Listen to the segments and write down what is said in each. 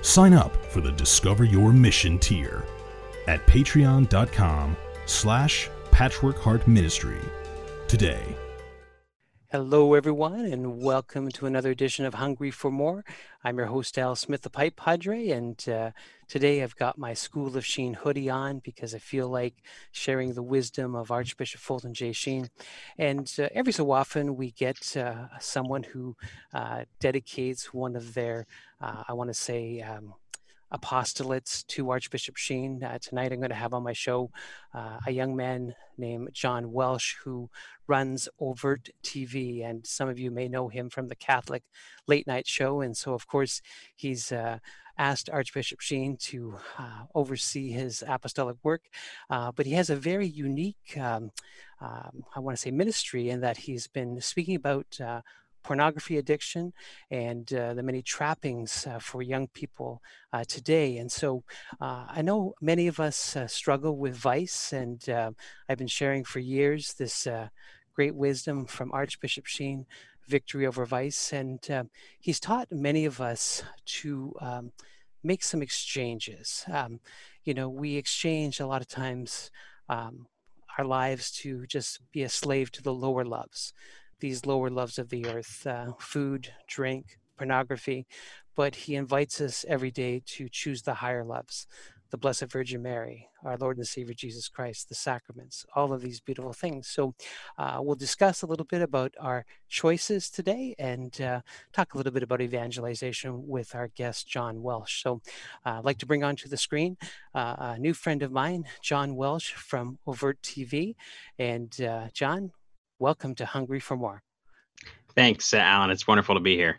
Sign up for the Discover Your Mission tier at patreon.com/Patchwork Heart Ministry today. Hello, everyone, and welcome to another edition of Hungry for More. I'm your host, Al Smith, the Pipe Padre, and today I've got my School of Sheen hoodie on because I feel like sharing the wisdom of Archbishop Fulton J. Sheen. And every so often we get someone who dedicates one of their, apostolates to Archbishop Sheen. Tonight I'm going to have on my show a young man named John Welsh, who runs Overt TV, and some of you may know him from the Catholic Late Night Show. And so, of course, he's asked Archbishop Sheen to oversee his apostolic work, but he has a very unique, ministry, in that he's been speaking about pornography addiction and the many trappings for young people today. And so I know many of us struggle with vice, and I've been sharing for years this great wisdom from Archbishop Sheen, Victory Over Vice. And he's taught many of us to make some exchanges. We exchange a lot of times our lives to just be a slave to the lower loves. These lower loves of the earth, food, drink, pornography, but he invites us every day to choose the higher loves, the Blessed Virgin Mary, our Lord and Savior Jesus Christ, the sacraments, all of these beautiful things. So we'll discuss a little bit about our choices today and talk a little bit about evangelization with our guest, John Welsh. So I'd like to bring onto the screen a new friend of mine, John Welsh from Overt TV. And John, welcome to Hungry for More. Thanks, Alan. It's wonderful to be here.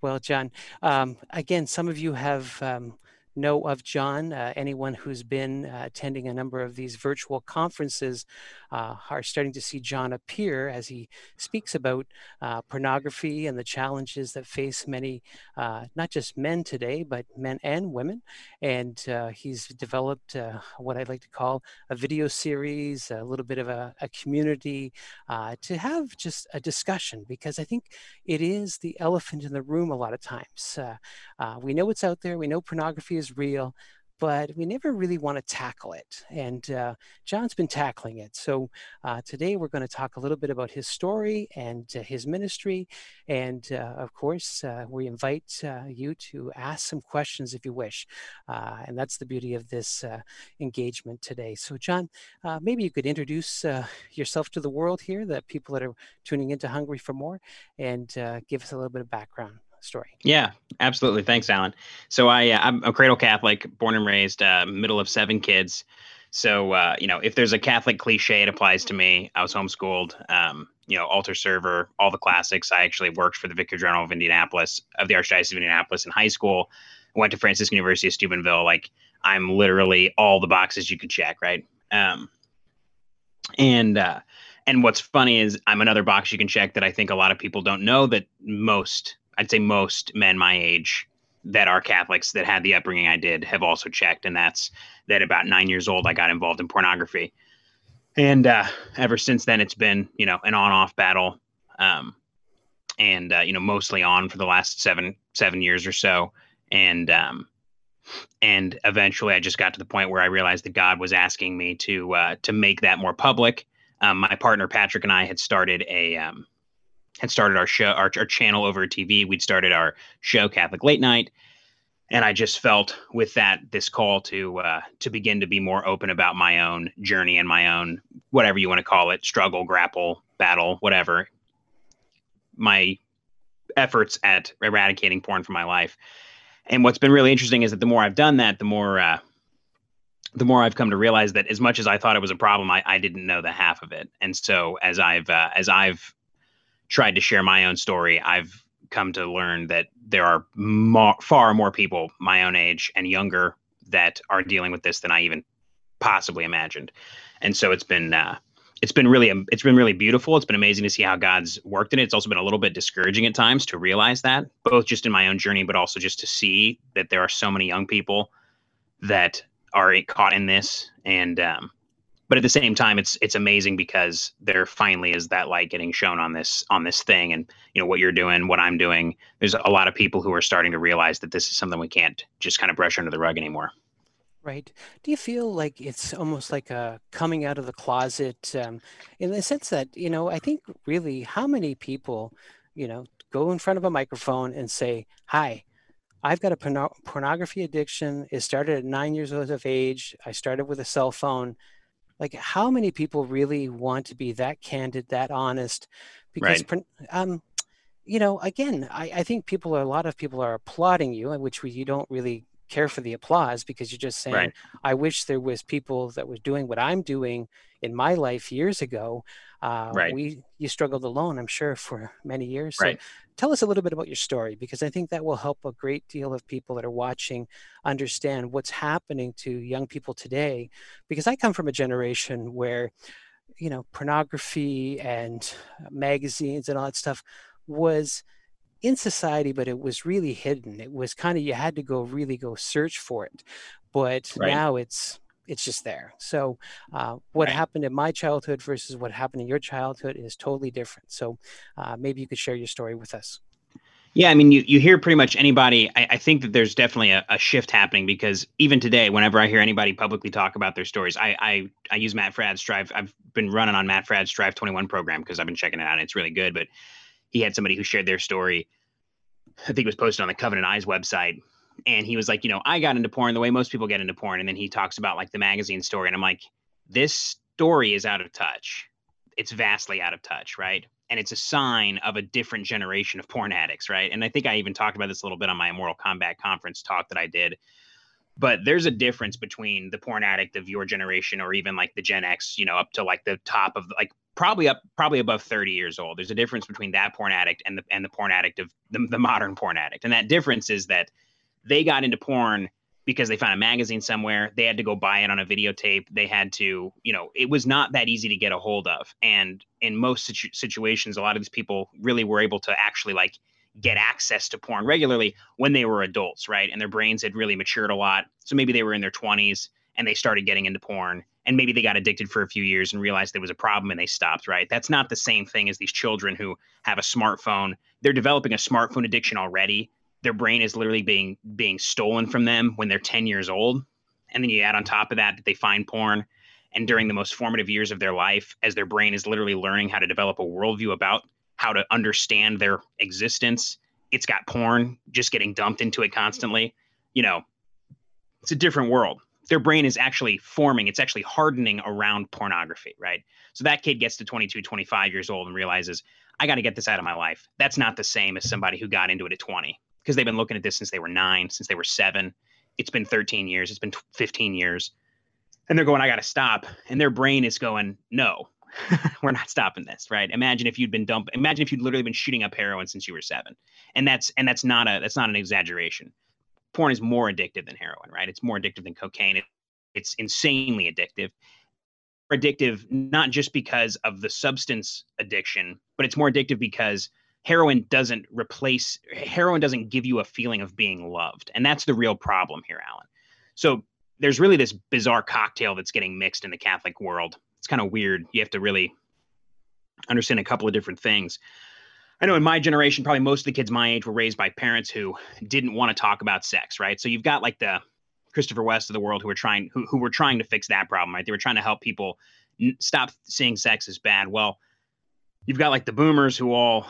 Well, John, again, some of you have know of John. Anyone who's been attending a number of these virtual conferences are starting to see John appear as he speaks about pornography and the challenges that face many, not just men today, but men and women. And he's developed what I'd like to call a video series, a little bit of a community to have just a discussion, because I think it is the elephant in the room a lot of times. We know it's out there. We know pornography is real, but we never really want to tackle it. And John's been tackling it. So today we're going to talk a little bit about his story and his ministry. And of course, we invite you to ask some questions if you wish. And that's the beauty of this engagement today. So John, maybe you could introduce yourself to the world here, the people that are tuning into Hungry for More, and give us a little bit of background story. Yeah, absolutely. Thanks, Alan. So I'm a cradle Catholic, born and raised, middle of 7 kids. So, if there's a Catholic cliche, it applies to me. I was homeschooled, altar server, all the classics. I actually worked for the Vicar General of Indianapolis, of the Archdiocese of Indianapolis in high school. I went to Franciscan University of Steubenville. Like, I'm literally all the boxes you could check, right? And what's funny is I'm another box you can check that I think a lot of people don't know, that most men my age that are Catholics that had the upbringing I did have also checked. And that's that about 9 years old, I got involved in pornography. And ever since then, it's been, an on-off battle. Mostly on for the last seven years or so. And eventually I just got to the point where I realized that God was asking me to make that more public. My partner, Patrick, and I had started our show, our channel over TV. We'd started our show, Catholic Late Night. And I just felt with that, this call to begin to be more open about my own journey and my own, whatever you want to call it, struggle, grapple, battle, whatever, my efforts at eradicating porn from my life. And what's been really interesting is that the more I've done that, the more I've come to realize that as much as I thought it was a problem, I didn't know the half of it. And so as I've tried to share my own story, I've come to learn that there are far more people my own age and younger that are dealing with this than I even possibly imagined. And so it's been really beautiful. It's been amazing to see how God's worked in it. It's also been a little bit discouraging at times to realize that, both just in my own journey, but also just to see that there are so many young people that are caught in this. And, but at the same time, it's amazing because there finally is that light getting shown on this thing. And you know, what you're doing, what I'm doing, there's a lot of people who are starting to realize that this is something we can't just kind of brush under the rug anymore. Right. Do you feel like it's almost like a coming out of the closet in the sense that, you know, I think really how many people, you know, go in front of a microphone and say, hi, I've got a pornography addiction. It started at 9 years of age. I started with a cell phone. Like, how many people really want to be that candid, that honest? Because, right. You know, again, I think people are, a lot of people are applauding you, which you don't really care for the applause because you're just saying, right. I wish there was people that was doing what I'm doing in my life years ago. Right. You struggled alone, I'm sure, for many years. So right. Tell us a little bit about your story, because I think that will help a great deal of people that are watching understand what's happening to young people today. Because I come from a generation where, you know, pornography and magazines and all that stuff was in society, but it was really hidden. It was kind of, you had to go really go search for it, but right. now it's just there. So what right. happened in my childhood versus what happened in your childhood is totally different. So maybe you could share your story with us. Yeah, I mean, you hear pretty much anybody. I think that there's definitely a shift happening, because even today, whenever I hear anybody publicly talk about their stories, I use Matt Fradd's Drive. I've been running on Matt Fradd's Drive 21 program because I've been checking it out and it's really good. But he had somebody who shared their story. I think it was posted on the Covenant Eyes website. And he was like, you know, I got into porn the way most people get into porn. And then he talks about like the magazine story. And I'm like, this story is out of touch. It's vastly out of touch, right? And it's a sign of a different generation of porn addicts, right? And I think I even talked about this a little bit on my Immoral Combat Conference talk that I did. But there's a difference between the porn addict of your generation, or even like the Gen X, you know, up to like the top of like, probably above 30 years old. There's a difference between that porn addict and the porn addict of the modern porn addict. And that difference is that they got into porn because they found a magazine somewhere. They had to go buy it on a videotape. They had to, you know, it was not that easy to get a hold of. And in most situations, a lot of these people really were able to actually like get access to porn regularly when they were adults, right? And their brains had really matured a lot. So maybe they were in their 20s and they started getting into porn. And maybe they got addicted for a few years and realized there was a problem and they stopped, right? That's not the same thing as these children who have a smartphone. They're developing a smartphone addiction already. Their brain is literally being stolen from them when they're 10 years old. And then you add on top of that, they find porn. And during the most formative years of their life, as their brain is literally learning how to develop a worldview about how to understand their existence, it's got porn just getting dumped into it constantly. You know, it's a different world. Their brain is actually forming, it's actually hardening around pornography, right? So that kid gets to 22, 25 years old and realizes, I got to get this out of my life. That's not the same as somebody who got into it at 20, because they've been looking at this since they were 9, since they were 7. It's been 13 years, it's been 15 years. And they're going, I got to stop. And their brain is going, no, we're not stopping this, right? Imagine if you'd literally been shooting up heroin since you were 7. And that's not an exaggeration. Porn is more addictive than heroin, right? It's more addictive than cocaine. It's insanely addictive. Addictive not just because of the substance addiction, but it's more addictive because heroin doesn't give you a feeling of being loved. And that's the real problem here, Alan. So there's really this bizarre cocktail that's getting mixed in the Catholic world. It's kind of weird. You have to really understand a couple of different things. I know in my generation, probably most of the kids my age were raised by parents who didn't want to talk about sex, right? So you've got like the Christopher West of the world who were trying to fix that problem, right? They were trying to help people stop seeing sex as bad. Well, you've got like the boomers who all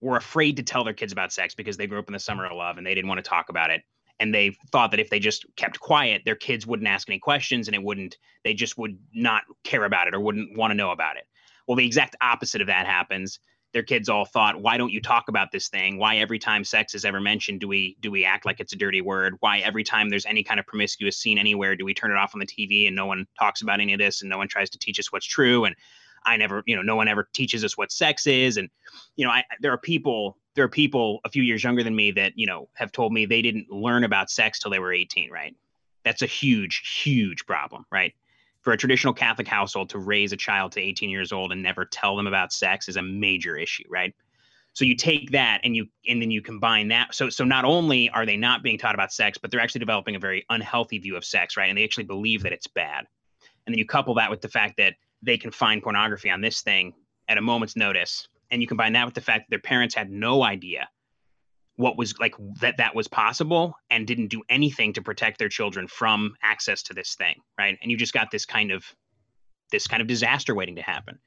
were afraid to tell their kids about sex because they grew up in the summer of love and they didn't want to talk about it. And they thought that if they just kept quiet, their kids wouldn't ask any questions and they just would not care about it or wouldn't want to know about it. Well, the exact opposite of that happens. Their kids all thought, why don't you talk about this thing? Why every time sex is ever mentioned, do we act like it's a dirty word? Why every time there's any kind of promiscuous scene anywhere, do we turn it off on the TV and no one talks about any of this and no one tries to teach us what's true? And no one ever teaches us what sex is. And, you know, there are people a few years younger than me that, you know, have told me they didn't learn about sex till they were 18, right? That's a huge, huge problem, right? For a traditional Catholic household to raise a child to 18 years old and never tell them about sex is a major issue, right? So you take that and then you combine that. So not only are they not being taught about sex, but they're actually developing a very unhealthy view of sex, right? And they actually believe that it's bad. And then you couple that with the fact that they can find pornography on this thing at a moment's notice. And you combine that with the fact that their parents had no idea what was like that was possible and didn't do anything to protect their children from access to this thing, right? And you just got this kind of disaster waiting to happen.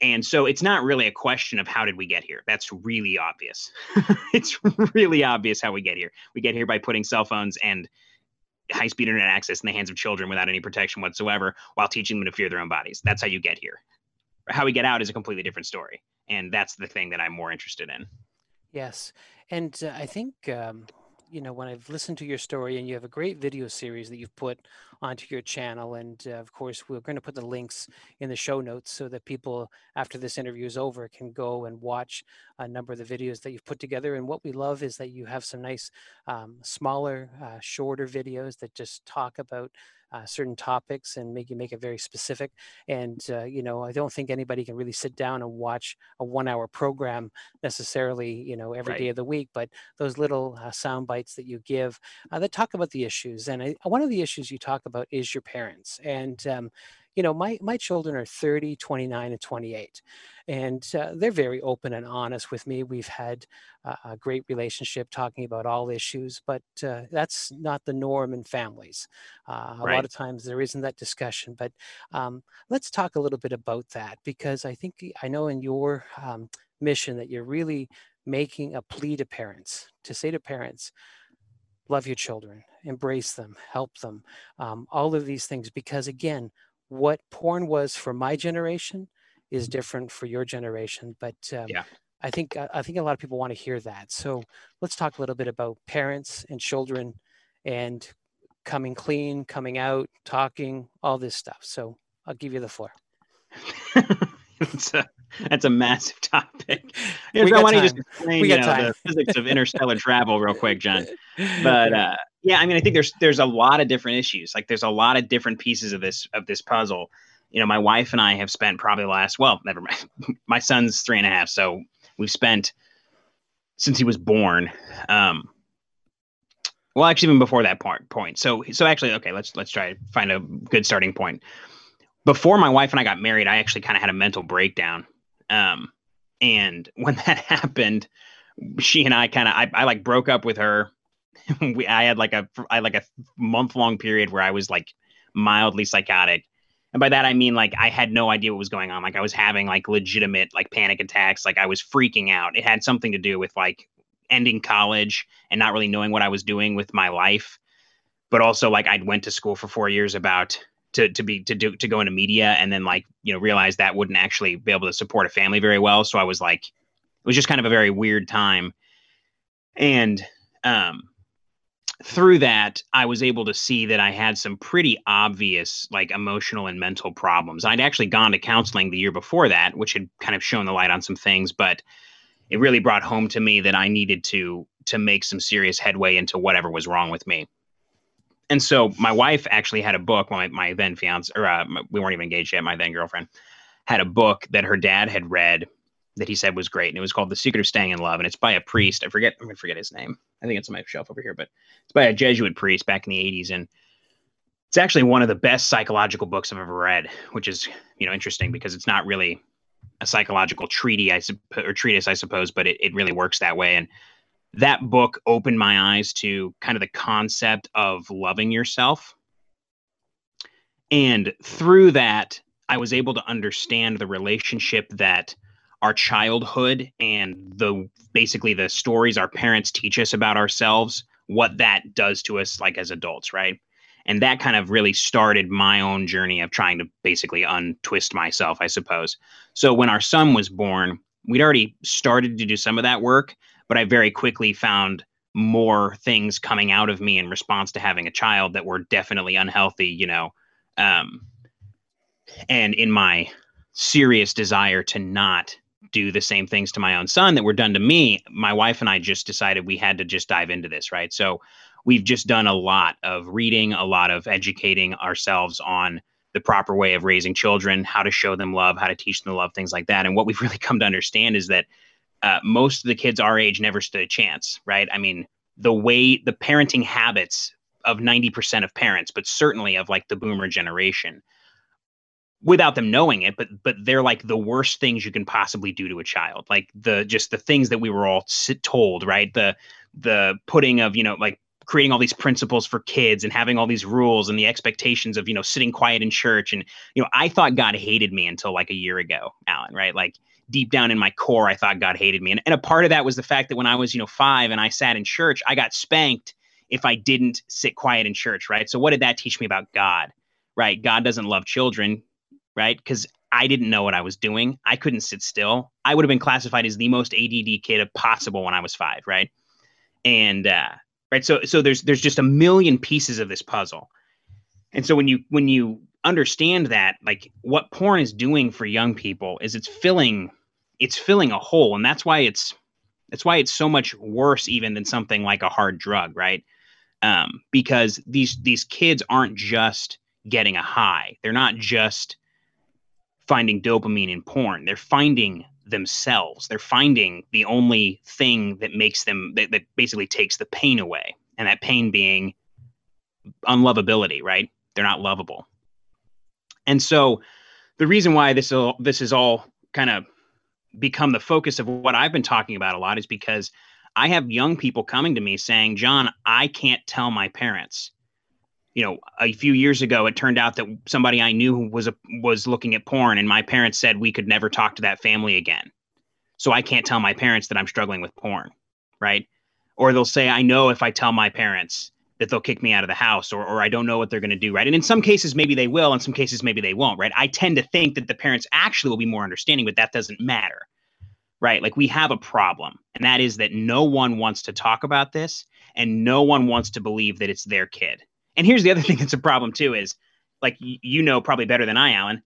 And so it's not really a question of how did we get here? That's really obvious. It's really obvious how we get here. We get here by putting cell phones and high-speed internet access in the hands of children without any protection whatsoever, while teaching them to fear their own bodies. That's how you get here. How we get out is a completely different story. And that's the thing that I'm more interested in. Yes. And I think, when I've listened to your story, and you have a great video series that you've put onto your channel. And of course, we're going to put the links in the show notes so that people after this interview is over can go and watch a number of the videos that you've put together. And what we love is that you have some nice, smaller, shorter videos that just talk about certain topics and make it very specific. And, I don't think anybody can really sit down and watch a 1 hour program necessarily, every day of the week, but those little sound bites that you give that talk about the issues. And one of the issues you talk about is your parents. And, my children are 30, 29, and 28, and they're very open and honest with me. We've had a great relationship talking about all issues, but that's not the norm in families. A lot of times there isn't that discussion, but let's talk a little bit about that, because I know in your mission that you're really making a plea to parents, to say to parents, love your children, embrace them, help them, all of these things, because again, what porn was for my generation is different for your generation. But I think a lot of people want to hear that. So let's talk a little bit about parents and children and coming clean, coming out, talking, all this stuff. So I'll give you the floor. That's a massive topic. I want to just explain the physics of interstellar travel real quick, John. But I think there's a lot of different issues. Like there's a lot of different pieces of this puzzle. My wife and I have spent probably the last, well, never mind. My son's 3.5. So we've spent since he was born. Well, actually even before that point. So actually, okay, let's try to find a good starting point. Before my wife and I got married, I actually kind of had a mental breakdown. And when that happened, she and I I broke up with her. I had a month long period where I was like mildly psychotic. And by that, I mean, like, I had no idea what was going on. Like I was having like legitimate, like panic attacks. Like I was freaking out. It had something to do with like ending college and not really knowing what I was doing with my life. But also like I'd went to school for 4 years to go into media, and then like, realized that wouldn't actually be able to support a family very well. So I was like, it was just kind of a very weird time. And, through that, I was able to see that I had some pretty obvious like emotional and mental problems. I'd actually gone to counseling the year before that, which had kind of shown the light on some things, but it really brought home to me that I needed to make some serious headway into whatever was wrong with me. And so my wife actually had a book, my then fiance, or we weren't even engaged yet, my then girlfriend had a book that her dad had read that he said was great. And it was called The Secret of Staying in Love. And it's by a priest. I forget his name. I think it's on my shelf over here, but it's by a Jesuit priest back in the 80s. And it's actually one of the best psychological books I've ever read, which is, interesting because it's not really a psychological treatise, I suppose, but it really works that way. And that book opened my eyes to kind of the concept of loving yourself. And through that, I was able to understand the relationship that our childhood and basically the stories our parents teach us about ourselves, what that does to us like as adults, right? And that kind of really started my own journey of trying to basically untwist myself, I suppose. So when our son was born, we'd already started to do some of that work, but I very quickly found more things coming out of me in response to having a child that were definitely unhealthy, and in my serious desire to not do the same things to my own son that were done to me, my wife and I just decided we had to just dive into this, right? So we've just done a lot of reading, a lot of educating ourselves on the proper way of raising children, how to show them love, how to teach them to love, things like that. And what we've really come to understand is that most of the kids our age never stood a chance, right? I mean, the parenting habits of 90% of parents, but certainly of like the boomer generation, without them knowing it, but they're like the worst things you can possibly do to a child. Like just the things that we were all told, right? The putting of, like creating all these principles for kids and having all these rules and the expectations of, sitting quiet in church. And, I thought God hated me until like a year ago, Alan, right? Like deep down in my core, I thought God hated me. And a part of that was the fact that when I was, 5 and I sat in church, I got spanked if I didn't sit quiet in church, right? So what did that teach me about God, right? God doesn't love children, right? Because I didn't know what I was doing. I couldn't sit still. I would have been classified as the most ADD kid possible when I was 5, right? And right, so there's just a million pieces of this puzzle. And so when you understand that, like what porn is doing for young people is it's filling a hole, and that's why it's so much worse even than something like a hard drug, right? Because these kids aren't just getting a high. They're not just finding dopamine in porn. They're finding themselves. They're finding the only thing that makes them, that basically takes the pain away. And that pain being unlovability, right? They're not lovable. And so the reason why this is all kind of become the focus of what I've been talking about a lot is because I have young people coming to me saying, John, I can't tell my parents. A few years ago, it turned out that somebody I knew was looking at porn, and my parents said we could never talk to that family again. So I can't tell my parents that I'm struggling with porn, right? Or they'll say, I know if I tell my parents that they'll kick me out of the house, or I don't know what they're going to do, right? And in some cases, maybe they will. In some cases, maybe they won't, right? I tend to think that the parents actually will be more understanding, but that doesn't matter, right? Like we have a problem, and that is that no one wants to talk about this, and no one wants to believe that it's their kid. And here's the other thing that's a problem too is, like, probably better than I, Alan,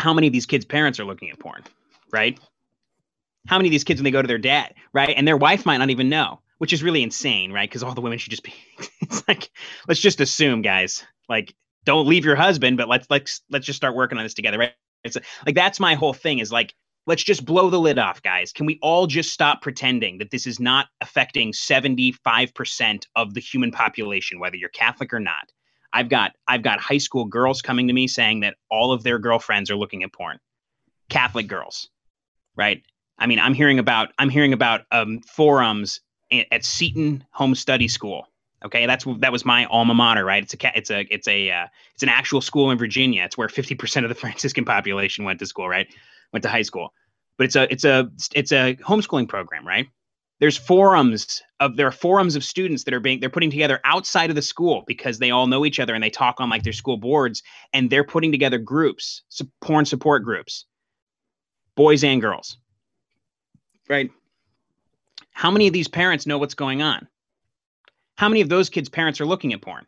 how many of these kids' parents are looking at porn, right? How many of these kids, when they go to their dad, right? And their wife might not even know, which is really insane, right? Because all the women should just be, it's like, let's just assume, guys, like, don't leave your husband, but let's just start working on this together, right? It's like, that's my whole thing is like, let's just blow the lid off, guys. Can we all just stop pretending that this is not affecting 75% of the human population, whether you're Catholic or not? I've got high school girls coming to me saying that all of their girlfriends are looking at porn. Catholic girls, right? I mean, I'm hearing about forums at Seton Home Study School. Okay, that was my alma mater, right? It's an actual school in Virginia. It's where 50% of the Franciscan population went to school, right? Went to high school, but it's a homeschooling program, right? There are forums of students that they're putting together outside of the school because they all know each other and they talk on like their school boards, and they're putting together groups, porn support groups, boys and girls, right? How many of these parents know what's going on? How many of those kids' parents are looking at porn,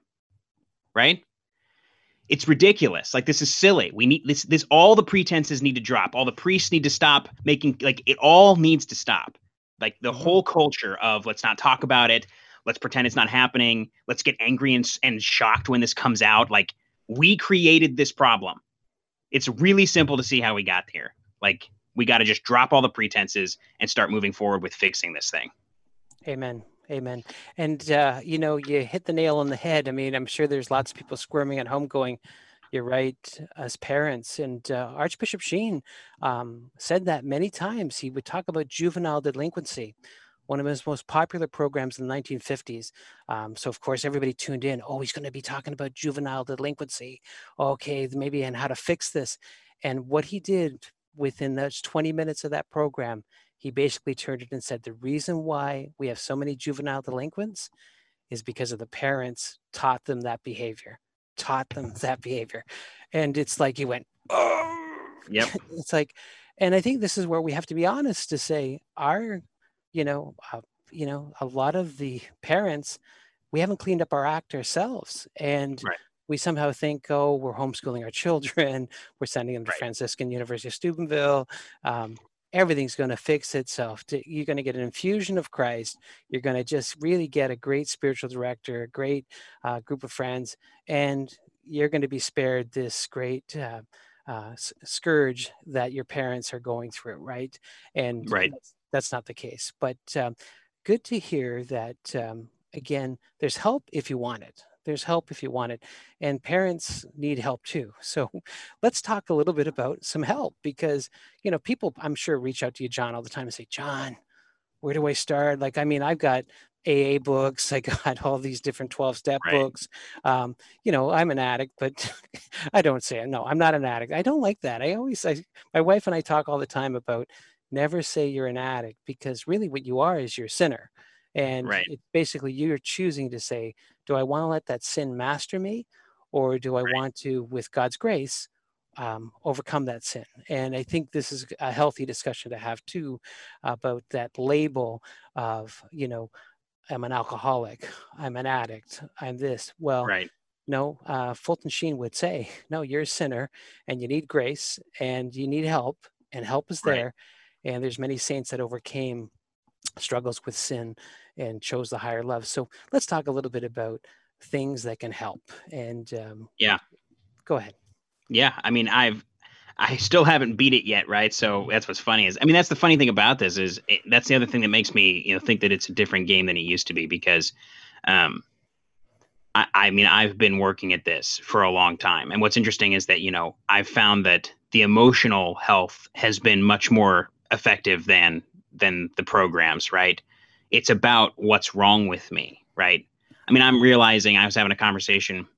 right? It's ridiculous. Like, this is silly. We need this, all the pretenses need to drop. All the priests need to stop making, like, it all needs to stop. Like the whole culture of let's not talk about it. Let's pretend it's not happening. Let's get angry and shocked when this comes out. Like, we created this problem. It's really simple to see how we got here. Like, we got to just drop all the pretenses and start moving forward with fixing this thing. Amen. Amen. And, you hit the nail on the head. I mean, I'm sure there's lots of people squirming at home going, you're right, as parents. And Archbishop Sheen said that many times. He would talk about juvenile delinquency, one of his most popular programs in the 1950s. So, of course, everybody tuned in. Oh, he's going to be talking about juvenile delinquency. Okay, maybe, and how to fix this. And what he did within those 20 minutes of that program, he basically turned it and said, the reason why we have so many juvenile delinquents is because of the parents taught them that behavior. And it's like, he went, oh, yep. It's like, and I think this is where we have to be honest to say a lot of the parents, we haven't cleaned up our act ourselves. And right. We somehow think, oh, we're homeschooling our children. We're sending them to Franciscan University of Steubenville. everything's going to fix itself. You're going to get an infusion of Christ. You're going to just really get a great spiritual director, a great group of friends, and you're going to be spared this great scourge that your parents are going through, right? And right. That's not the case. But good to hear that, again, there's help if you want it. There's help if you want it. And parents need help too. So let's talk a little bit about some help, because, you know, people, I'm sure, reach out to you, John, all the time and say, John, where do I start? Like, I mean, I've got AA books. I got all these different 12-step right. books. You know, I'm an addict, but I don't say, no, I'm not an addict. I don't like that. My wife and I talk all the time about never say you're an addict, because really what you are is you're a sinner. And right. it's basically you're choosing to say, do I want to let that sin master me, or do I right. want to, with God's grace, overcome that sin? And I think this is a healthy discussion to have too, about that label of, you know, I'm an alcoholic, I'm an addict, I'm this. Well, right. no, Fulton Sheen would say, no, you're a sinner and you need grace and you need help, and help is there. Right. And there's many saints that overcame struggles with sin and chose the higher love. So let's talk a little bit about things that can help. And yeah, go ahead. Yeah, I mean, I still haven't beat it yet, right? So that's what's funny is, I mean, that's the funny thing about this is that's the other thing that makes me, you know, think that it's a different game than it used to be, because I mean, I've been working at this for a long time. And what's interesting is that, you know, I've found that the emotional health has been much more effective than the programs, right? It's about what's wrong with me, right? I mean, I'm realizing, I was having a conversation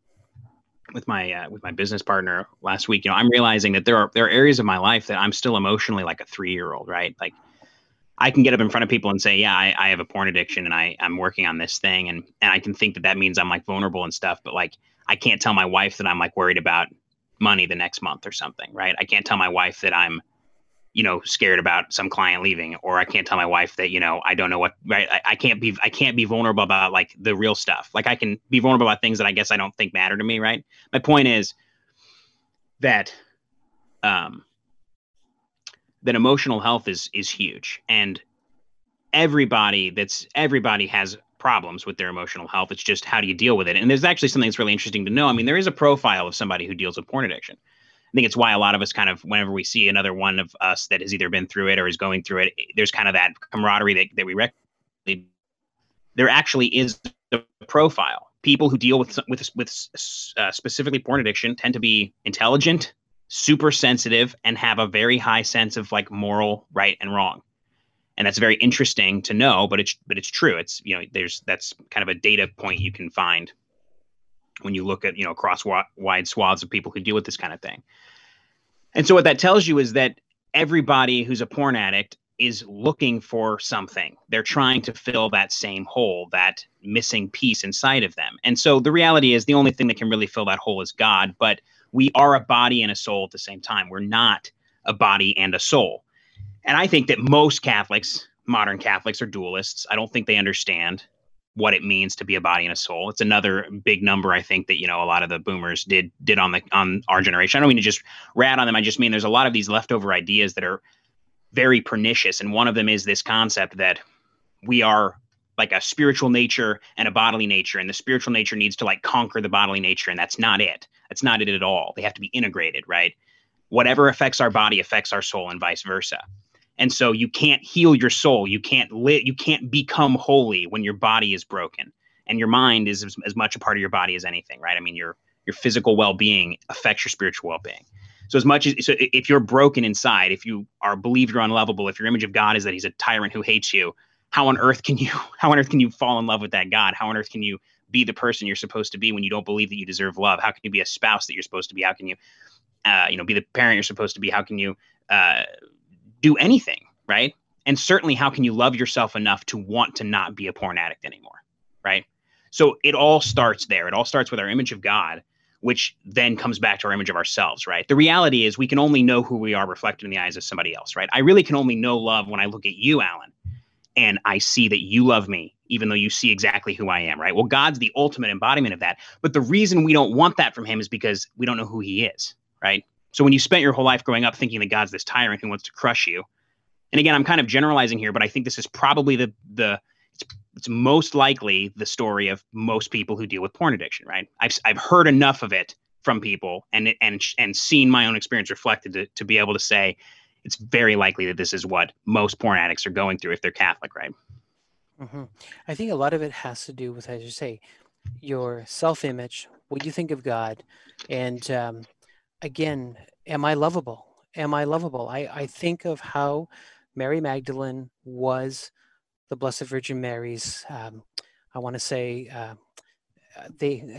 with my business partner last week. You know, I'm realizing that there are areas of my life that I'm still emotionally like a 3-year-old, right? Like, I can get up in front of people and say, yeah, I have a porn addiction and I'm working on this thing. And I can think that means I'm like vulnerable and stuff, but like, I can't tell my wife that I'm like worried about money the next month or something, right? I can't tell my wife that I'm, you know, scared about some client leaving, or I can't tell my wife that, you know, I don't know what, right. I can't be vulnerable about like the real stuff. Like, I can be vulnerable about things that I guess I don't think matter to me. Right. My point is that, that emotional health is huge, and everybody has problems with their emotional health. It's just, how do you deal with it? And there's actually something that's really interesting to know. I mean, there is a profile of somebody who deals with porn addiction. I think it's why a lot of us kind of, whenever we see another one of us that has either been through it or is going through it, there's kind of that camaraderie that we recognize. There actually is the profile. People who deal with specifically porn addiction tend to be intelligent, super sensitive, and have a very high sense of like moral right and wrong. And that's very interesting to know, but it's true. It's, you know, that's kind of a data point you can find when you look at, you know, across wide swaths of people who deal with this kind of thing. And so what that tells you is that everybody who's a porn addict is looking for something. They're trying to fill that same hole, that missing piece inside of them. And so the reality is the only thing that can really fill that hole is God, but we are a body and a soul at the same time. We're not a body and a soul. And I think that most Catholics, modern Catholics, are dualists. I don't think they understand what it means to be a body and a soul. It's another big number, I think, that, you know, a lot of the boomers did on our generation. I don't mean to just rat on them. I just mean there's a lot of these leftover ideas that are very pernicious. And one of them is this concept that we are like a spiritual nature and a bodily nature, and the spiritual nature needs to like conquer the bodily nature. And that's not it. That's not it at all. They have to be integrated, right? Whatever affects our body affects our soul, and vice versa. And so you can't heal your soul. You can't become holy when your body is broken, and your mind is as much a part of your body as anything, right? I mean, your physical well-being affects your spiritual well-being. So if you're broken inside, if you believe you're unlovable, if your image of God is that he's a tyrant who hates you, how on earth can you fall in love with that God? How on earth can you be the person you're supposed to be when you don't believe that you deserve love? How can you be a spouse that you're supposed to be? How can you, you know, be the parent you're supposed to be? How can you, do anything, right? And certainly, how can you love yourself enough to want to not be a porn addict anymore, right? So it all starts there. It all starts with our image of God, which then comes back to our image of ourselves, right? The reality is we can only know who we are reflected in the eyes of somebody else, right? I really can only know love when I look at you, Alan, and I see that you love me, even though you see exactly who I am, right? Well, God's the ultimate embodiment of that. But the reason we don't want that from him is because we don't know who he is, right? So when you spent your whole life growing up thinking that God's this tyrant who wants to crush you, And again, I'm kind of generalizing here, but I think this is probably it's most likely the story of most people who deal with porn addiction, right? I've heard enough of it from people and seen my own experience reflected to be able to say it's very likely that this is what most porn addicts are going through if they're Catholic, right? Mm-hmm. I think a lot of it has to do with, as you say, your self-image, what you think of God, and again, am I lovable? Am I lovable? I think of how Mary Magdalene was the Blessed Virgin Mary's, I want to say,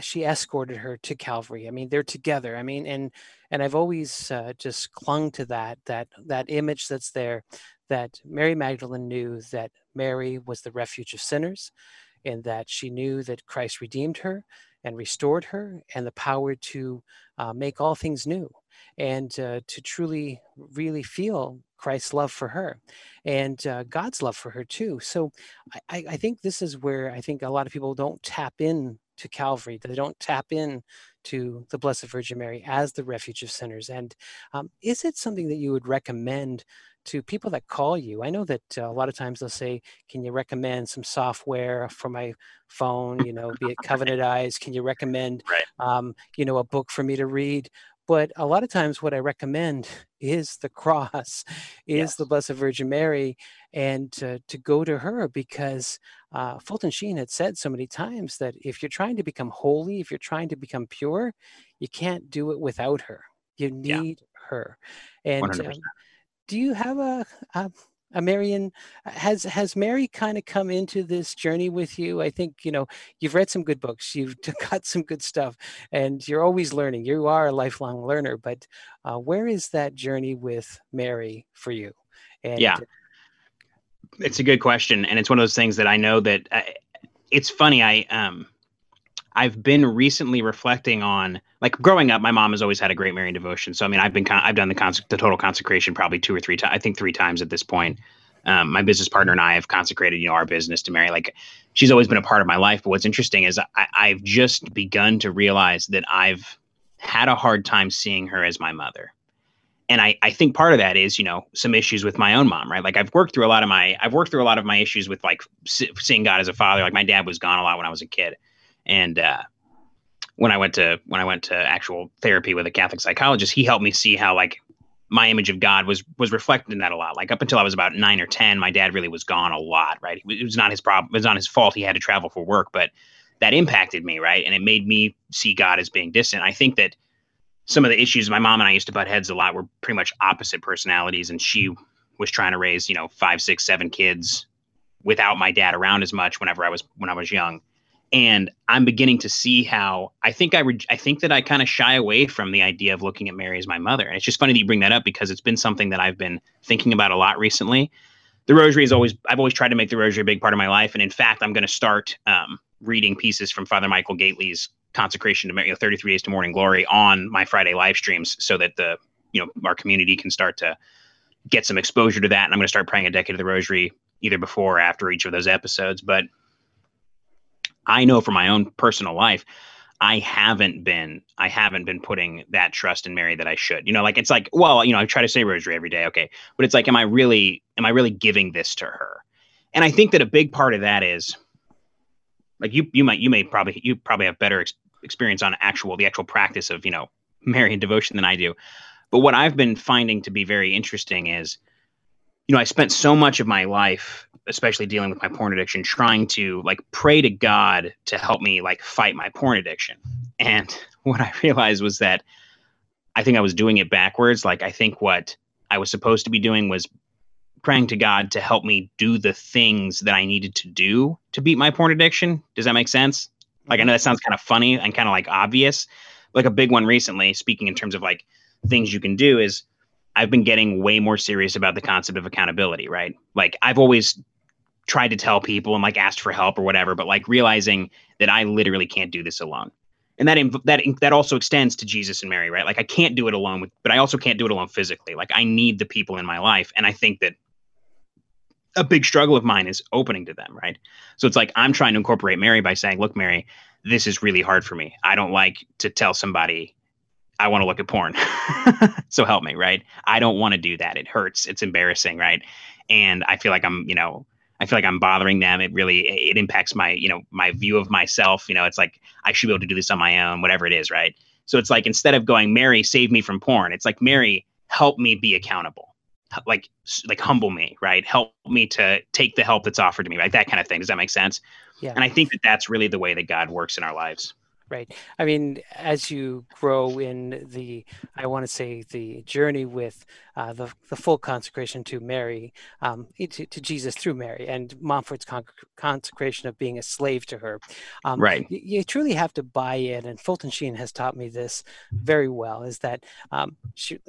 she escorted her to Calvary. I mean, they're together. I mean, and I've always just clung to that image that's there, that Mary Magdalene knew that Mary was the refuge of sinners, and that she knew that Christ redeemed her and restored her, and the power to make all things new, and to truly, really feel Christ's love for her, and God's love for her too. So I think this is where I think a lot of people don't tap in to Calvary. They don't tap in to the Blessed Virgin Mary as the refuge of sinners. And is it something that you would recommend to people that call you? I know that a lot of times they'll say, can you recommend some software for my phone, you know, be it Covenant Eyes? Can you recommend, you know, a book for me to read? But a lot of times what I recommend is the cross, is the Blessed Virgin Mary, and to go to her, because Fulton Sheen had said so many times that if you're trying to become holy, if you're trying to become pure, you can't do it without her. You need her. And do you have a Marian, has Mary kind of come into this journey with you? I think, you know, you've read some good books, you've got some good stuff, and you're always learning. You are a lifelong learner, but where is that journey with Mary for you? And yeah, it's a good question. And it's one of those things that I know that it's funny. I've been recently reflecting on, like, growing up, my mom has always had a great Marian devotion. So, I mean, I've done the total consecration probably two or three times, I think three times at this point. My business partner and I have consecrated, you know, our business to Mary. Like, she's always been a part of my life. But what's interesting is I've just begun to realize that I've had a hard time seeing her as my mother. And I think part of that is, you know, some issues with my own mom, right? Like, I've worked through a lot of my issues with, like, seeing God as a father. Like, my dad was gone a lot when I was a kid. And when I went to actual therapy with a Catholic psychologist, he helped me see how, like, my image of God was reflected in that a lot. Like, up until I was about 9 or 10, my dad really was gone a lot, right? It was not his problem. It was not his fault. He had to travel for work, but that impacted me, right? And it made me see God as being distant. I think that some of the issues my mom and I used to butt heads a lot were pretty much opposite personalities, and she was trying to raise, you know, 5, 6, 7 kids without my dad around as much when I was young. And I'm beginning to see how I think that I kind of shy away from the idea of looking at Mary as my mother. And it's just funny that you bring that up, because it's been something that I've been thinking about a lot recently. The rosary is always, I've always tried to make the rosary a big part of my life. And in fact, I'm going to start reading pieces from Father Michael Gately's Consecration to Mary, you know, 33 Days to Morning Glory, on my Friday live streams, so that our community can start to get some exposure to that. And I'm going to start praying a decade of the rosary either before or after each of those episodes. But I know from my own personal life, I haven't been putting that trust in Mary that I should. You know, like, it's like, well, you know, I try to say rosary every day. Okay. But it's like, am I really giving this to her? And I think that a big part of that is, like, you probably have better experience on the actual practice of, you know, Marian devotion than I do. But what I've been finding to be very interesting is, you know, I spent so much of my life, especially dealing with my porn addiction, trying to, like, pray to God to help me, like, fight my porn addiction. And what I realized was that I think I was doing it backwards. Like, I think what I was supposed to be doing was praying to God to help me do the things that I needed to do to beat my porn addiction. Does that make sense? Like, I know that sounds kind of funny and kind of, like, obvious. Like, a big one recently, speaking in terms of, like, things you can do, is I've been getting way more serious about the concept of accountability, right? Like, I've always tried to tell people and, like, asked for help or whatever, but, like, realizing that I literally can't do this alone. And that also extends to Jesus and Mary, right? Like, I can't do it alone, but I also can't do it alone physically. Like, I need the people in my life. And I think that a big struggle of mine is opening to them, right? So it's like, I'm trying to incorporate Mary by saying, look, Mary, this is really hard for me. I don't like to tell somebody I want to look at porn. So help me, right? I don't want to do that. It hurts. It's embarrassing, right? And I feel like I'm, you know, I feel like I'm bothering them. It really, it impacts my, you know, my view of myself. You know, it's like, I should be able to do this on my own, whatever it is, right? So it's like, instead of going, Mary, save me from porn, it's like, Mary, help me be accountable. Like humble me, right? Help me to take the help that's offered to me, right? That kind of thing. Does that make sense? Yeah. And I think that that's really the way that God works in our lives. Right. I mean, as you grow in the, I want to say, the journey with the full consecration to Mary, to Jesus through Mary, and Montfort's consecration of being a slave to her. Right. You truly have to buy in, and Fulton Sheen has taught me this very well, is that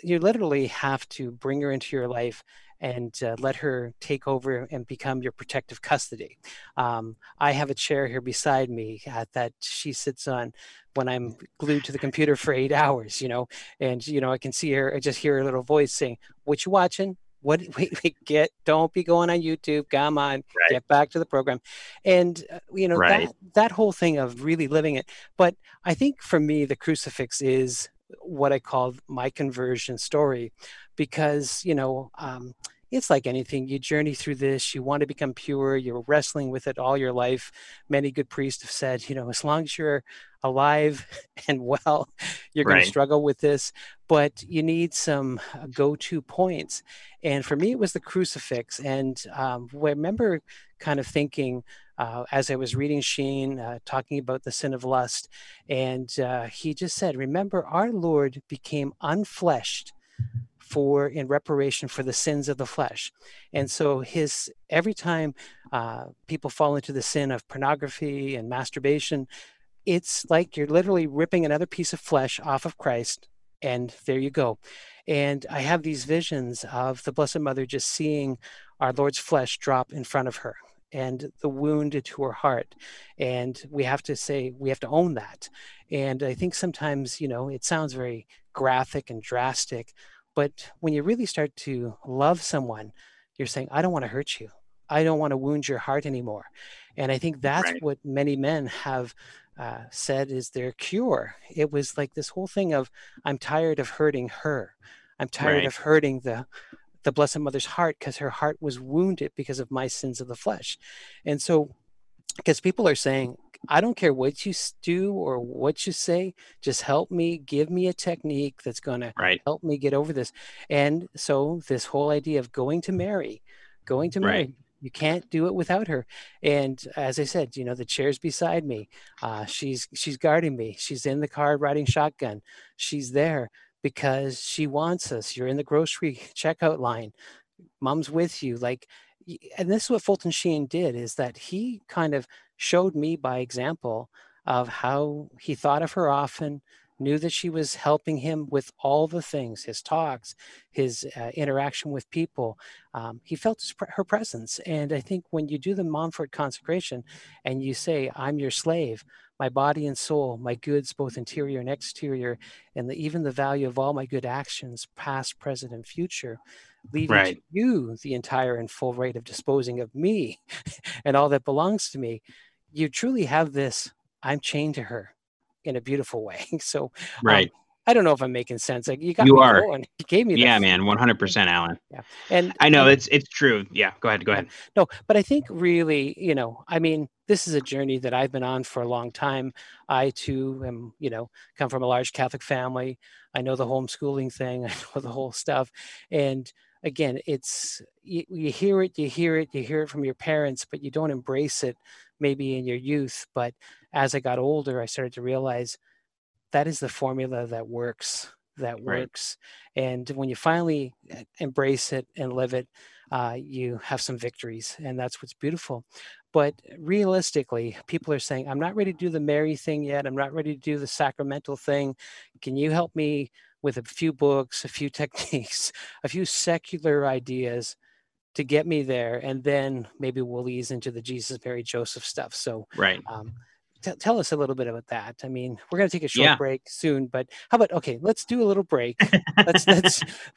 you literally have to bring her into your life and let her take over and become your protective custody. I have a chair here beside me that she sits on when I'm glued to the computer for 8 hours, you know, and, you know, I can see her, I just hear her little voice saying, what you watching? What we get? Don't be going on YouTube. Come on, right. Get back to the program. And, you know, right. that whole thing of really living it. But I think for me, the crucifix is what I call my conversion story, because, you know, it's like anything, you journey through this, you want to become pure, you're wrestling with it all your life. Many good priests have said, you know, as long as you're alive and well, you're going to struggle with this, but you need some go-to points. And for me, it was the crucifix. And I remember kind of thinking, as I was reading Sheen, talking about the sin of lust, and he just said, remember, our Lord became unfleshed for in reparation for the sins of the flesh. And so his, every time people fall into the sin of pornography and masturbation, it's like you're literally ripping another piece of flesh off of Christ. And there you go. And I have these visions of the Blessed Mother just seeing our Lord's flesh drop in front of her, and the wound to her heart. And we have to say, we have to own that. And I think sometimes, you know, it sounds very graphic and drastic, but when you really start to love someone, you're saying, I don't want to hurt you. I don't want to wound your heart anymore. And I think that's what many men have said is their cure. It was like this whole thing of, I'm tired of hurting her. I'm tired of hurting the Blessed Mother's heart, because her heart was wounded because of my sins of the flesh. And so, because people are saying, I don't care what you do or what you say, just help me, give me a technique that's going to help me get over this. And so this whole idea of going to Mary, you can't do it without her. And as I said, you know, the chair's beside me, she's guarding me. She's in the car riding shotgun. She's there because she wants us. You're in the grocery checkout line. Mom's with you. Like, and this is what Fulton Sheen did, is that he kind of showed me by example of how he thought of her often, knew that she was helping him with all the things, his talks, his interaction with people. He felt her presence. And I think when you do the Montfort consecration and you say, I'm your slave, my body and soul, my goods, both interior and exterior, and even the value of all my good actions, past, present, and future, leaving to you the entire and full right of disposing of me and all that belongs to me, you truly have this, I'm chained to her, in a beautiful way. So I don't know if I'm making sense. Like, you are going. You gave me this. Yeah, man, 100%, Alan. Yeah. And I know it's true. Yeah, go ahead. No, but I think really, you know, I mean, this is a journey that I've been on for a long time. I too am, you know, come from a large Catholic family. I know the homeschooling thing, I know the whole stuff. And again, it's, you hear it from your parents, but you don't embrace it maybe in your youth. But as I got older, I started to realize that is the formula that works. And when you finally embrace it and live it, you have some victories, and that's what's beautiful. But realistically, people are saying, I'm not ready to do the Mary thing yet. I'm not ready to do the sacramental thing. Can you help me with a few books, a few techniques, a few secular ideas to get me there? And then maybe we'll ease into the Jesus, Mary, Joseph stuff. So tell us a little bit about that. I mean, we're going to take a short break soon, but how about, okay, let's do a little break.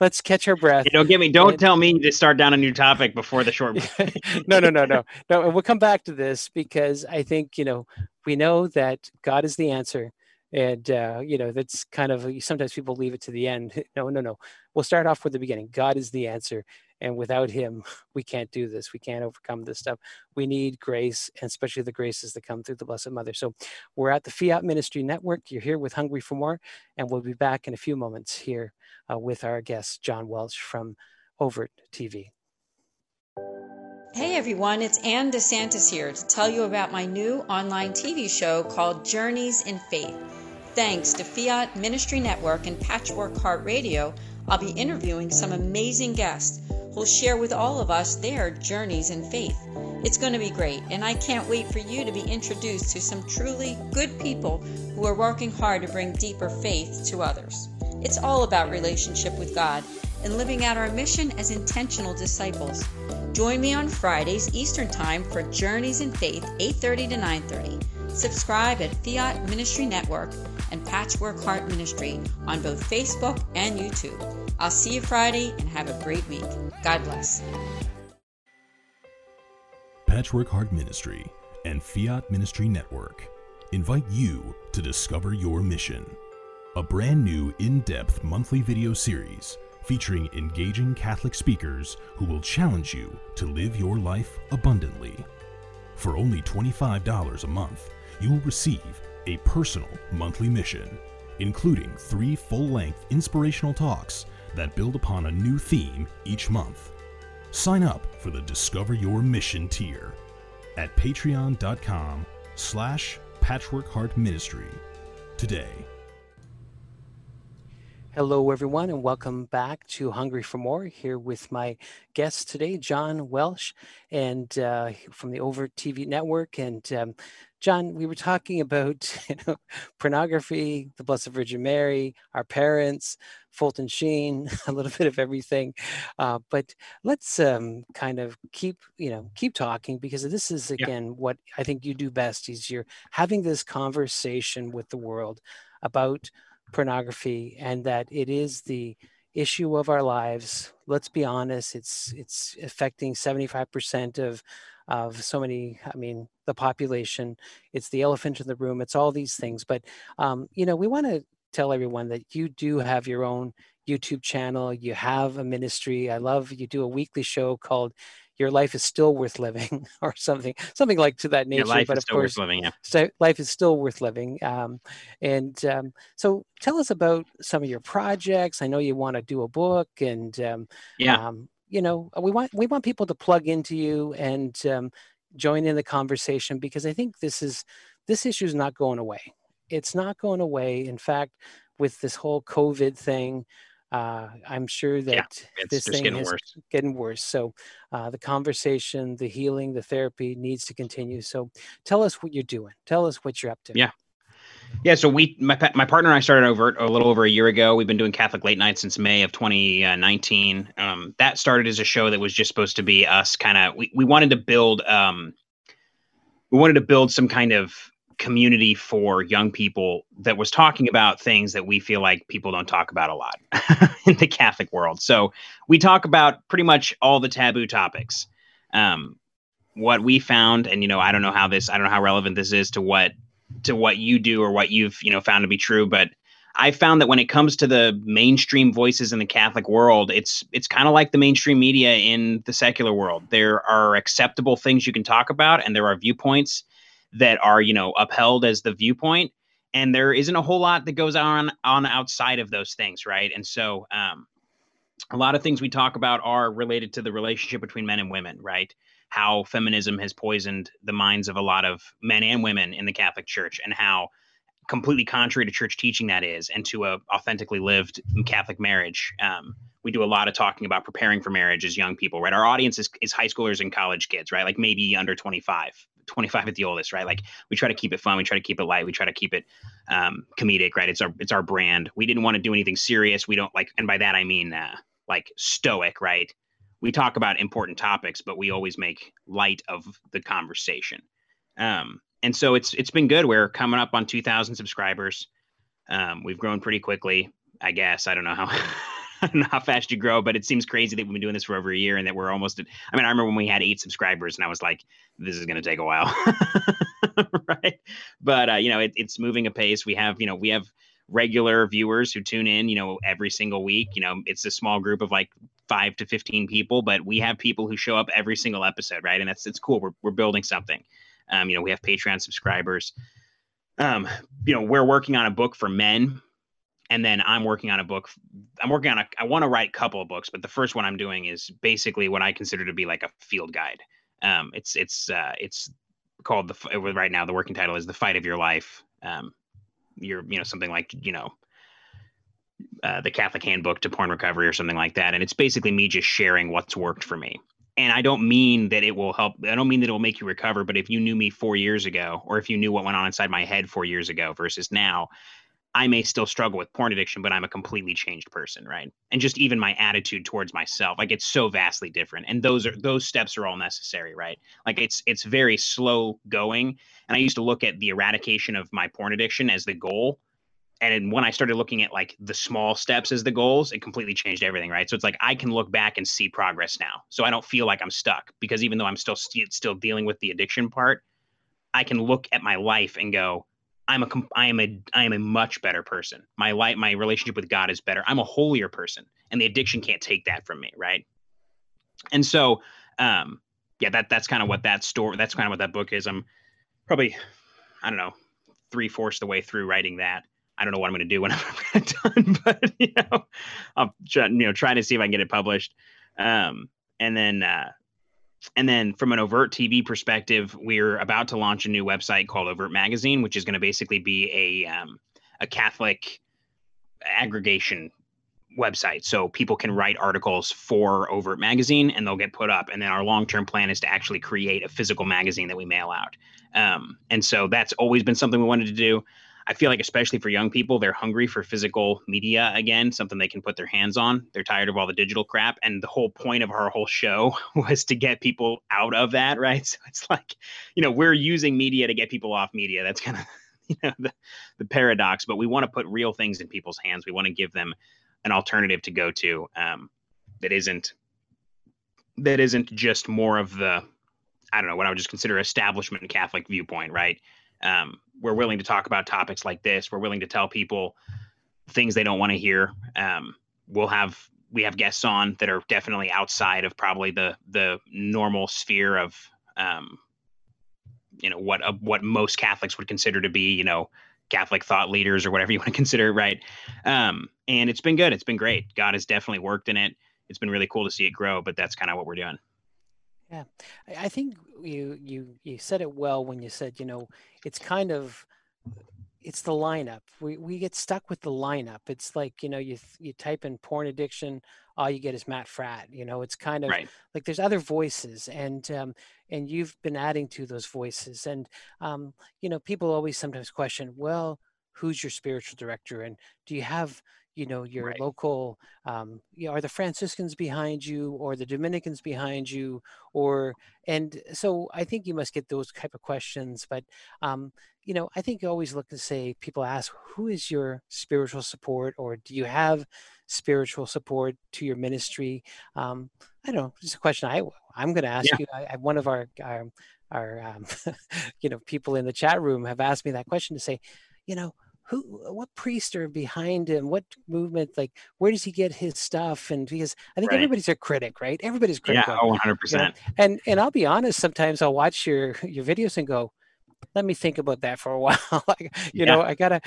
Let's catch our breath. You know, tell me to start down a new topic before the short break. No. And we'll come back to this, because I think, you know, we know that God is the answer. And, you know, that's kind of, sometimes people leave it to the end. No. We'll start off with the beginning. God is the answer. And without him, we can't do this. We can't overcome this stuff. We need grace, and especially the graces that come through the Blessed Mother. So we're at the Fiat Ministry Network. You're here with Hungry for More, and we'll be back in a few moments here with our guest, John Welsh from Overt TV. Hey everyone, it's Anne DeSantis here to tell you about my new online TV show called Journeys in Faith. Thanks to Fiat Ministry Network and Patchwork Heart Radio, I'll be interviewing some amazing guests who'll share with all of us their journeys in faith. It's going to be great, and I can't wait for you to be introduced to some truly good people who are working hard to bring deeper faith to others. It's all about relationship with God and living out our mission as intentional disciples. Join me on Fridays Eastern Time for Journeys in Faith, 8:30 to 9:30. Subscribe at Fiat Ministry Network and Patchwork Heart Ministry on both Facebook and YouTube. I'll see you Friday and have a great week. God bless. Patchwork Heart Ministry and Fiat Ministry Network invite you to discover your mission. A brand new in-depth monthly video series featuring engaging Catholic speakers who will challenge you to live your life abundantly. For only $25 a month, you will receive a personal monthly mission, including 3 full-length inspirational talks that build upon a new theme each month. Sign up for the Discover Your Mission tier at patreon.com/Patchwork Heart Ministry today. Hello, everyone, and welcome back to Hungry for More, here with my guest today, John Welsh, and from the Overt TV Network. And John, we were talking about pornography, the Blessed Virgin Mary, our parents, Fulton Sheen, a little bit of everything. But let's kind of keep talking, because this is, again, what I think you do best is you're having this conversation with the world about pornography, and that it is the issue of our lives. Let's be honest, it's affecting 75% of so many, the population. It's the elephant in the room. It's all these things. But, we want to tell everyone that you do have your own YouTube channel. You have a ministry. I love you do a weekly show called Your Life is Still Worth Living, or something like to that nature. Your life, but of course, life is still worth living. So tell us about some of your projects. I know you want to do a book, and we want people to plug into you and join in the conversation, because I think this issue is not going away. It's not going away. In fact, with this whole COVID thing, I'm sure that this thing is getting worse. So the conversation, the healing, the therapy needs to continue. So tell us what you're doing. Tell us what you're up to. Yeah. So my partner and I started Overt a little over a year ago. We've been doing Catholic Late Night since May of 2019. That started as a show that was just supposed to be us kind of, we wanted to build some kind of community for young people that was talking about things that we feel like people don't talk about a lot in the Catholic world. So we talk about pretty much all the taboo topics. What we found, and I don't know how relevant this is to what you do or what you've found to be true, but I found that when it comes to the mainstream voices in the Catholic world, it's kind of like the mainstream media in the secular world. There are acceptable things you can talk about, and there are viewpoints that are, upheld as the viewpoint. And there isn't a whole lot that goes on outside of those things. Right. And so, a lot of things we talk about are related to the relationship between men and women, right? How feminism has poisoned the minds of a lot of men and women in the Catholic Church, and how completely contrary to church teaching that is, and to a authentically lived Catholic marriage. We do a lot of talking about preparing for marriage as young people, right? Our audience is high schoolers and college kids, right? Like maybe under 25 at the oldest, right? Like we try to keep it fun. We try to keep it light. We try to keep it comedic, right? It's our brand. We didn't want to do anything serious. We don't like, and by that, I mean like stoic, right? We talk about important topics, but we always make light of the conversation. And so it's been good. We're coming up on 2,000 subscribers. We've grown pretty quickly, I guess. I don't know how fast you grow, but it seems crazy that we've been doing this for over a year and that we're almost I remember when we had 8 subscribers and I was like, this is going to take a while. right? But, you know, it's moving apace. We have, you know, we have regular viewers who tune in, you know, every single week. You know, it's a small group of like 5 to 15 people, but we have people who show up every single episode, right? And it's cool. We're building something. You know, we have Patreon subscribers. You know, we're working on a book for men. And then I'm working on a book. I want to write a couple of books, but the first one I'm doing is basically what I consider to be like a field guide. It's called right now, the working title is The Fight of Your Life. You know, something like, you know, the Catholic Handbook to Porn Recovery or something like that. And it's basically me just sharing what's worked for me. And I don't mean that it will help. I don't mean that it will make you recover, but if you knew me 4 years ago, or if you knew what went on inside my head 4 years ago versus now, I may still struggle with porn addiction, but I'm a completely changed person, right? And just even my attitude towards myself, like it's so vastly different. And those steps are all necessary, right? Like it's very slow going. And I used to look at the eradication of my porn addiction as the goal. And when I started looking at like the small steps as the goals, it completely changed everything, right? So it's like I can look back and see progress now. So I don't feel like I'm stuck, because even though I'm still dealing with the addiction part, I can look at my life and go, I am a much better person. My life, my relationship with God is better. I'm a holier person, and the addiction can't take that from me, right? And so, yeah, that's kind of what that story, that's kind of what that book is. I'm probably, I don't know, 3/4 the way through writing that. I don't know what I'm going to do when I'm done, but you know, I'll try to see if I can get it published. And then from an Overt TV perspective, we're about to launch a new website called Overt Magazine, which is going to basically be a Catholic aggregation website. So people can write articles for Overt Magazine and they'll get put up. And then our long-term plan is to actually create a physical magazine that we mail out. And so that's always been something we wanted to do. I feel like, especially for young people, they're hungry for physical media again, something they can put their hands on. They're tired of all the digital crap. And the whole point of our whole show was to get people out of that, right? So it's like, you know, we're using media to get people off media. That's kind of, you know, the paradox, but we want to put real things in people's hands. We want to give them an alternative to go to that isn't just more of the, I don't know, what I would just consider establishment Catholic viewpoint, right? We're willing to talk about topics like this. We're willing to tell people things they don't want to hear. We have guests on that are definitely outside of probably the normal sphere of, you know, what most Catholics would consider to be, you know, Catholic thought leaders or whatever you want to consider. Right. And it's been good. It's been great. God has definitely worked in it. It's been really cool to see it grow, but that's kind of what we're doing. Yeah, I think you said it well when you said, you know, it's kind of, it's the lineup. We get stuck with the lineup. It's like, you know, you type in porn addiction, all you get is Matt Fradd. You know, it's kind of right. Like there's other voices, and you've been adding to those voices. And, you know, people always sometimes question, well, who's your spiritual director? And do you have, you know, your right. local, you know, are the Franciscans behind you or the Dominicans behind you? And so I think you must get those type of questions. But, you know, I think you always look to say, people ask, who is your spiritual support, or do you have spiritual support to your ministry? I don't know. It's a question I'm going to ask you. One of our you know, people in the chat room have asked me that question to say, you know, what priests are behind him? What movement, like, where does he get his stuff? And because I think everybody's a critic, right? Everybody's critical. Yeah, 100%. You know? And I'll be honest, sometimes I'll watch your videos and go, let me think about that for a while. you know, I gotta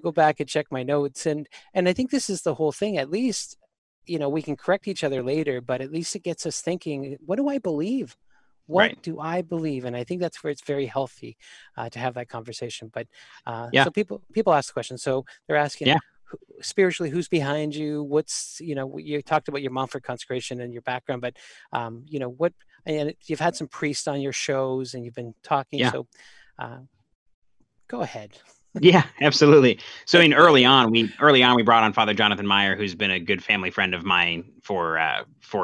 go back and check my notes. And I think this is the whole thing. At least, you know, we can correct each other later, but at least it gets us thinking, what do I believe? What do I believe? And I think that's where it's very healthy to have that conversation. But so people ask the question. So they're asking spiritually, who's behind you? What's, you know, you talked about your Montfort consecration and your background, but, you know, and you've had some priests on your shows and you've been talking. Yeah. So go ahead. Yeah, absolutely. So early on, we brought on Father Jonathan Meyer, who's been a good family friend of mine for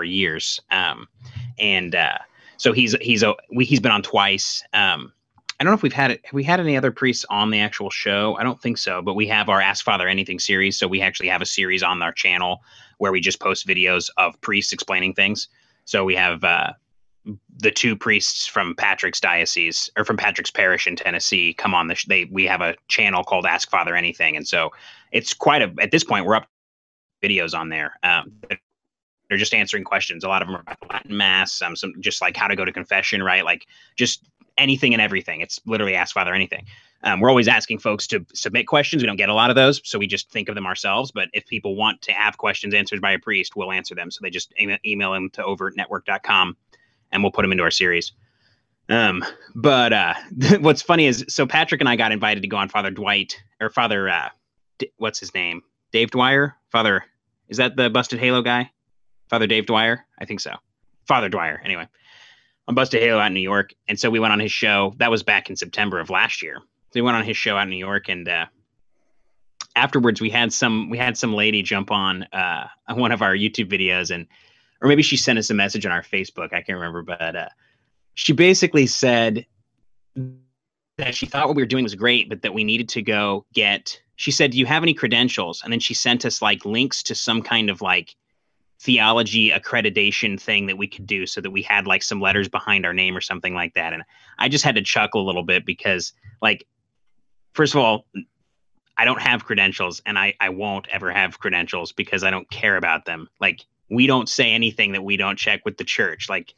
years. So he's been on twice. I don't know if have we had any other priests on the actual show. I don't think so, but we have our Ask Father Anything series. So we actually have a series on our channel where we just post videos of priests explaining things. So we have the two priests from Patrick's diocese or from Patrick's parish in Tennessee come on the we have a channel called Ask Father Anything. And so it's quite a, at this point, we're up videos on there. They're just answering questions. A lot of them are about Latin Mass, some just like how to go to confession, right? Like just anything and everything. It's literally Ask Father Anything. We're always asking folks to submit questions. We don't get a lot of those, so we just think of them ourselves. But if people want to have questions answered by a priest, we'll answer them. So they just email them to overtnetwork.com, and we'll put them into our series. But what's funny is, so Patrick and I got invited to go on Father Dwight, or Father, what's his name? Dave Dwyer? Father, is that the Busted Halo guy? Father Dave Dwyer? I think so. Father Dwyer, anyway. On Busted Halo out in New York. And so we went on his show. That was back in September of last year. So we went on his show out in New York, and afterwards we had some lady jump on one of our YouTube videos, and or maybe she sent us a message on our Facebook. I can't remember, but she basically said that she thought what we were doing was great, but that we needed to go get. She said, "Do you have any credentials?" And then she sent us like links to some kind of like theology accreditation thing that we could do, so that we had like some letters behind our name or something like that. And I just had to chuckle a little bit because, like, first of all, I don't have credentials, and I won't ever have credentials because I don't care about them. Like, we don't say anything that we don't check with the church. Like,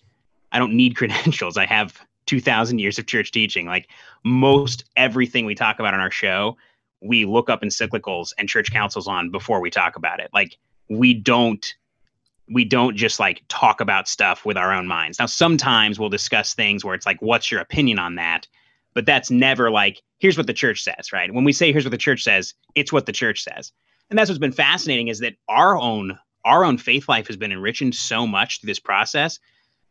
I don't need credentials. I have 2,000 years of church teaching. Like, most everything we talk about on our show, we look up encyclicals and church councils on before we talk about it. Like, we don't just like talk about stuff with our own minds. Now, sometimes we'll discuss things where it's like, what's your opinion on that? But that's never like, here's what the church says, right? When we say here's what the church says, it's what the church says. And that's what's been fascinating, is that our own faith life has been enriched so much through this process,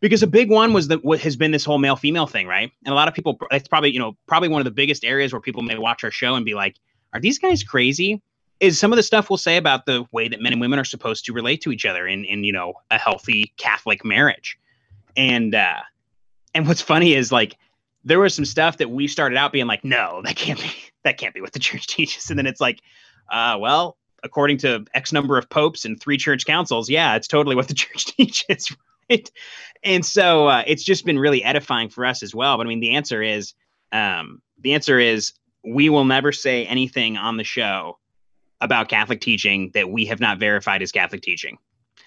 because a big one was what has been this whole male-female thing, right? And a lot of people, it's probably, you know, probably one of the biggest areas where people may watch our show and be like, are these guys crazy? Is some of the stuff we'll say about the way that men and women are supposed to relate to each other in you know, a healthy Catholic marriage. And what's funny is, like, there was some stuff that we started out being like, no, that can't be what the church teaches. And then it's like, well, according to X number of popes and 3 church councils, yeah, it's totally what the church teaches, right? And so it's just been really edifying for us as well. But I mean, the answer is we will never say anything on the show about Catholic teaching that we have not verified as Catholic teaching.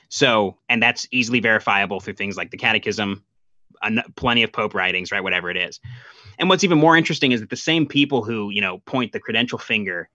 So, and that's easily verifiable through things like the Catechism, plenty of Pope writings, right? Whatever it is. And what's even more interesting is that the same people who, you know, point the credential finger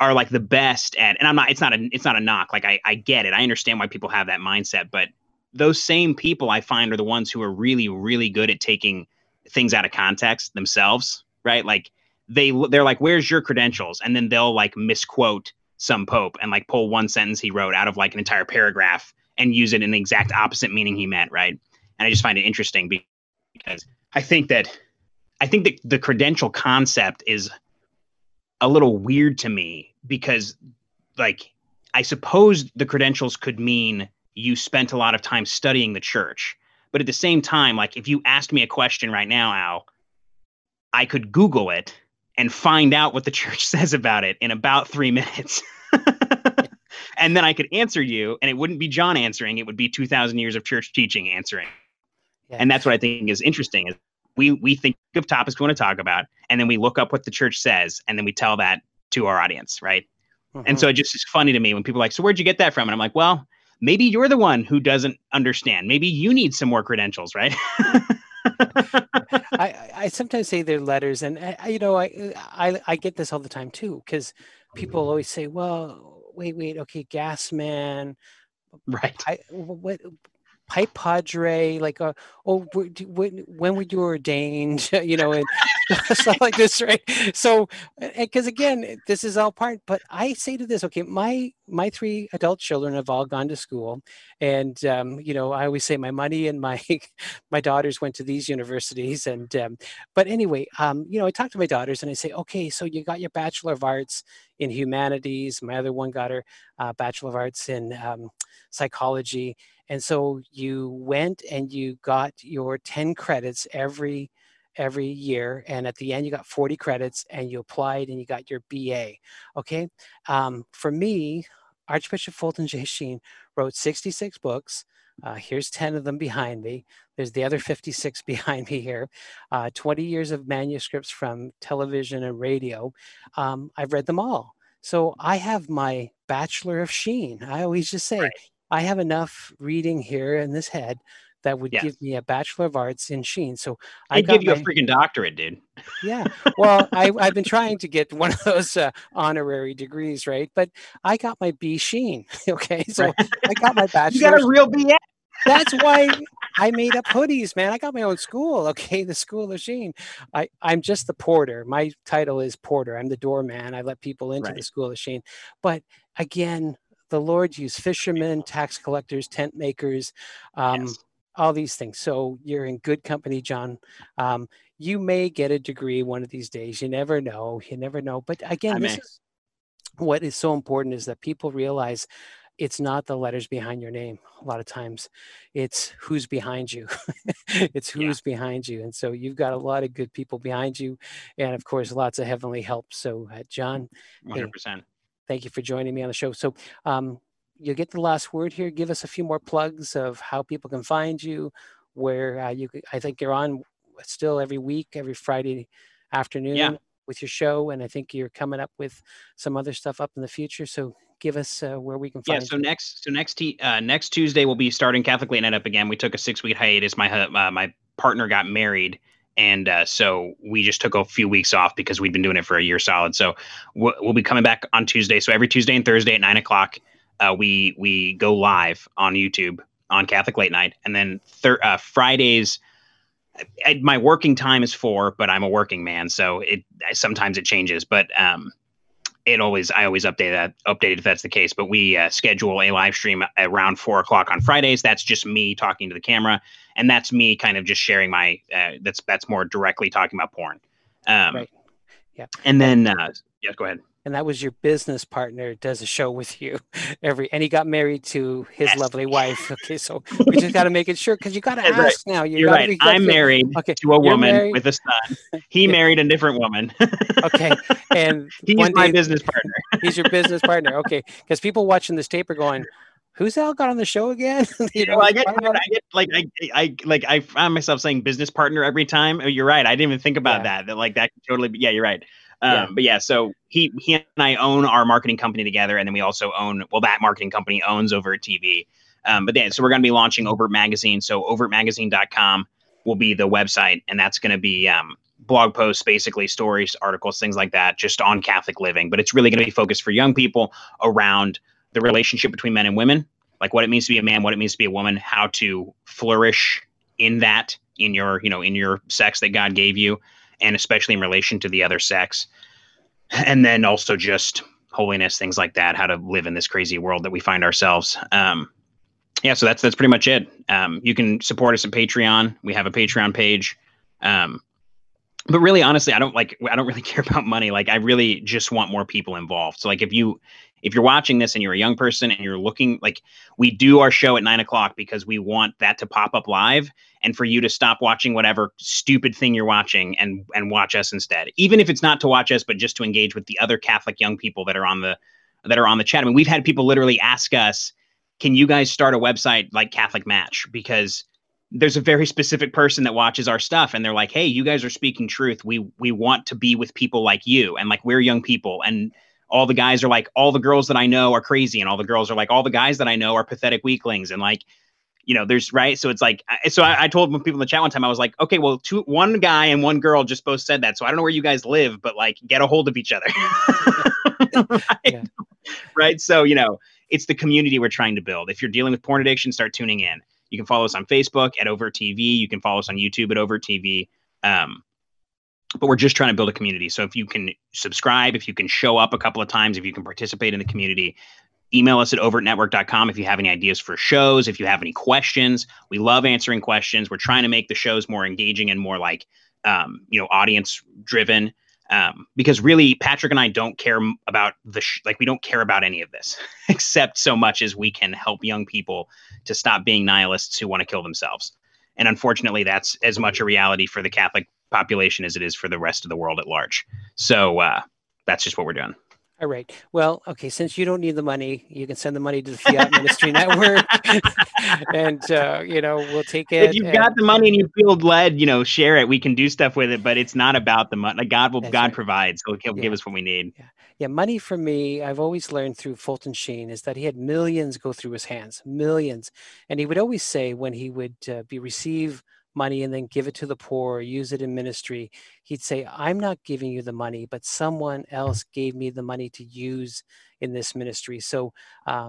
are like the best at, and I'm not, it's not a knock. Like I get it. I understand why people have that mindset, but those same people I find are the ones who are really, really good at taking things out of context themselves, right? Like they're like, where's your credentials? And then they'll like misquote some Pope and like pull one sentence he wrote out of like an entire paragraph and use it in the exact opposite meaning he meant. Right. And I just find it interesting because I think that the credential concept is a little weird to me, because like, I suppose the credentials could mean you spent a lot of time studying the church, but at the same time, like if you asked me a question right now, Al, I could Google it and find out what the church says about it in about 3 minutes. And then I could answer you, and it wouldn't be John answering. It would be 2,000 years of church teaching answering. Yeah. And that's what I think is interesting. Is we think of topics we want to talk about, and then we look up what the church says, and then we tell that to our audience, right? Mm-hmm. And so it just is funny to me when people are like, so where'd you get that from? And I'm like, well, maybe you're the one who doesn't understand. Maybe you need some more credentials, right? I sometimes say they're letters, and I get this all the time too, because people always say, well, wait, okay, gas man, right? Pipe padre, like, when were you ordained? You know, and stuff like this, right? So, because again, this is all part. But I say to this, okay, my 3 adult children have all gone to school, and you know, I always say my money and my daughters went to these universities, and but anyway, you know, I talk to my daughters and I say, okay, so you got your Bachelor of Arts in Humanities. My other one got her Bachelor of Arts in Psychology. And so you went and you got your 10 credits every year. And at the end, you got 40 credits and you applied and you got your BA. Okay. For me, Archbishop Fulton J. Sheen wrote 66 books, Here's 10 of them behind me. There's the other 56 behind me here. 20 years of manuscripts from television and radio. I've read them all. So I have my Bachelor of Sheen. I always just say, right, I have enough reading here in this head that would give me a Bachelor of Arts in Sheen. So I give you a freaking doctorate, dude. Yeah. Well, I've been trying to get one of those honorary degrees, right? But I got my B Sheen. Okay. So I got my bachelor's. You got a real BS. That's why I made up hoodies, man. I got my own school. Okay. The School of Sheen. I'm just the porter. My title is porter. I'm the doorman. I let people into the School of Sheen. But again, the Lord used fishermen, tax collectors, tent makers, all these things. So you're in good company, John. You may get a degree one of these days. You never know. You never know. But again, this is what is so important, is that people realize it's not the letters behind your name. A lot of times it's who's behind you. It's who's behind you. And so you've got a lot of good people behind you. And of course, lots of heavenly help. So John, 100%. Hey, thank you for joining me on the show. So, you get the last word here. Give us a few more plugs of how people can find you, where you could, I think you're on still every week, every Friday afternoon with your show. And I think you're coming up with some other stuff up in the future. So give us where we can find you. Next Tuesday, we'll be starting Catholic Late Night Up again. We took a 6-week hiatus. My partner got married. And so we just took a few weeks off because we'd been doing it for a year solid. So we'll be coming back on Tuesday. So every Tuesday and Thursday at 9 o'clock, we go live on YouTube on Catholic Late Night. And then Fridays, my working time is 4, but I'm a working man, so sometimes it changes. But I always update it if that's the case. But we schedule a live stream around 4 o'clock on Fridays. That's just me talking to the camera, and that's me kind of just sharing my. That's more directly talking about porn. Right. Yeah. And then go ahead. And that was your business partner does a show with you and he got married to his lovely wife. Okay. So we just got to make it sure. Cause you got to ask now. You're right. I'm married to a woman with a son. He married a different woman. Okay. And he's my business partner. He's your business partner. Okay. Cause people watching this tape are going, who's Al got on the show again? I find myself saying business partner every time. Oh, you're right. I didn't even think about that. Like that could totally be, you're right. But yeah, so he and I own our marketing company together, and then we also own, well, that marketing company owns Overt TV. So we're going to be launching Overt Magazine. So overtmagazine.com will be the website, and that's going to be blog posts, basically stories, articles, things like that, just on Catholic living. But it's really going to be focused for young people around the relationship between men and women, like what it means to be a man, what it means to be a woman, how to flourish in that, in your sex that God gave you, and especially in relation to the other sex. And then also just holiness, things like that, how to live in this crazy world that we find ourselves. So that's pretty much it. You can support us at Patreon. We have a Patreon page. But really, honestly, I don't really care about money. Like, I really just want more people involved. So like, if you're watching this and you're a young person and you're looking, like, we do our show at 9 o'clock because we want that to pop up live and for you to stop watching whatever stupid thing you're watching and watch us instead, even if it's not to watch us, but just to engage with the other Catholic young people that are on the chat. I mean, we've had people literally ask us, can you guys start a website like Catholic Match? Because there's a very specific person that watches our stuff and they're like, hey, you guys are speaking truth. We want to be with people like you. And like, we're young people, and all the guys are like, all the girls that I know are crazy. And all the girls are like, all the guys that I know are pathetic weaklings. And like, there's right. So it's like, I told people in the chat one time, I was like, okay, well, one guy and one girl just both said that. So I don't know where you guys live, but like, get a hold of each other. Right. So, it's the community we're trying to build. If you're dealing with porn addiction, start tuning in. You can follow us on Facebook at Overt TV. You can follow us on YouTube at Overt TV. But we're just trying to build a community. So if you can subscribe, if you can show up a couple of times, if you can participate in the community, email us at overtnetwork.com. If you have any ideas for shows, if you have any questions, we love answering questions. We're trying to make the shows more engaging and more like, audience driven. Because really, Patrick and I don't care about we don't care about any of this except so much as we can help young people to stop being nihilists who want to kill themselves. And unfortunately, that's as much a reality for the Catholic population as it is for the rest of the world at large. So that's just what we're doing. All right. Well, okay. Since you don't need the money, you can send the money to the Fiat Ministry Network, and you know, we'll take it. If you've got the money and you feel led, you know, share it. We can do stuff with it, but it's not about the money. Like God provides. So He'll give us what we need. Yeah. Yeah, money for me, I've always learned through Fulton Sheen, is that he had millions go through his hands, millions, and he would always say when he would receive money and then give it to the poor, use it in ministry, he'd say, I'm not giving you the money, but someone else gave me the money to use in this ministry. So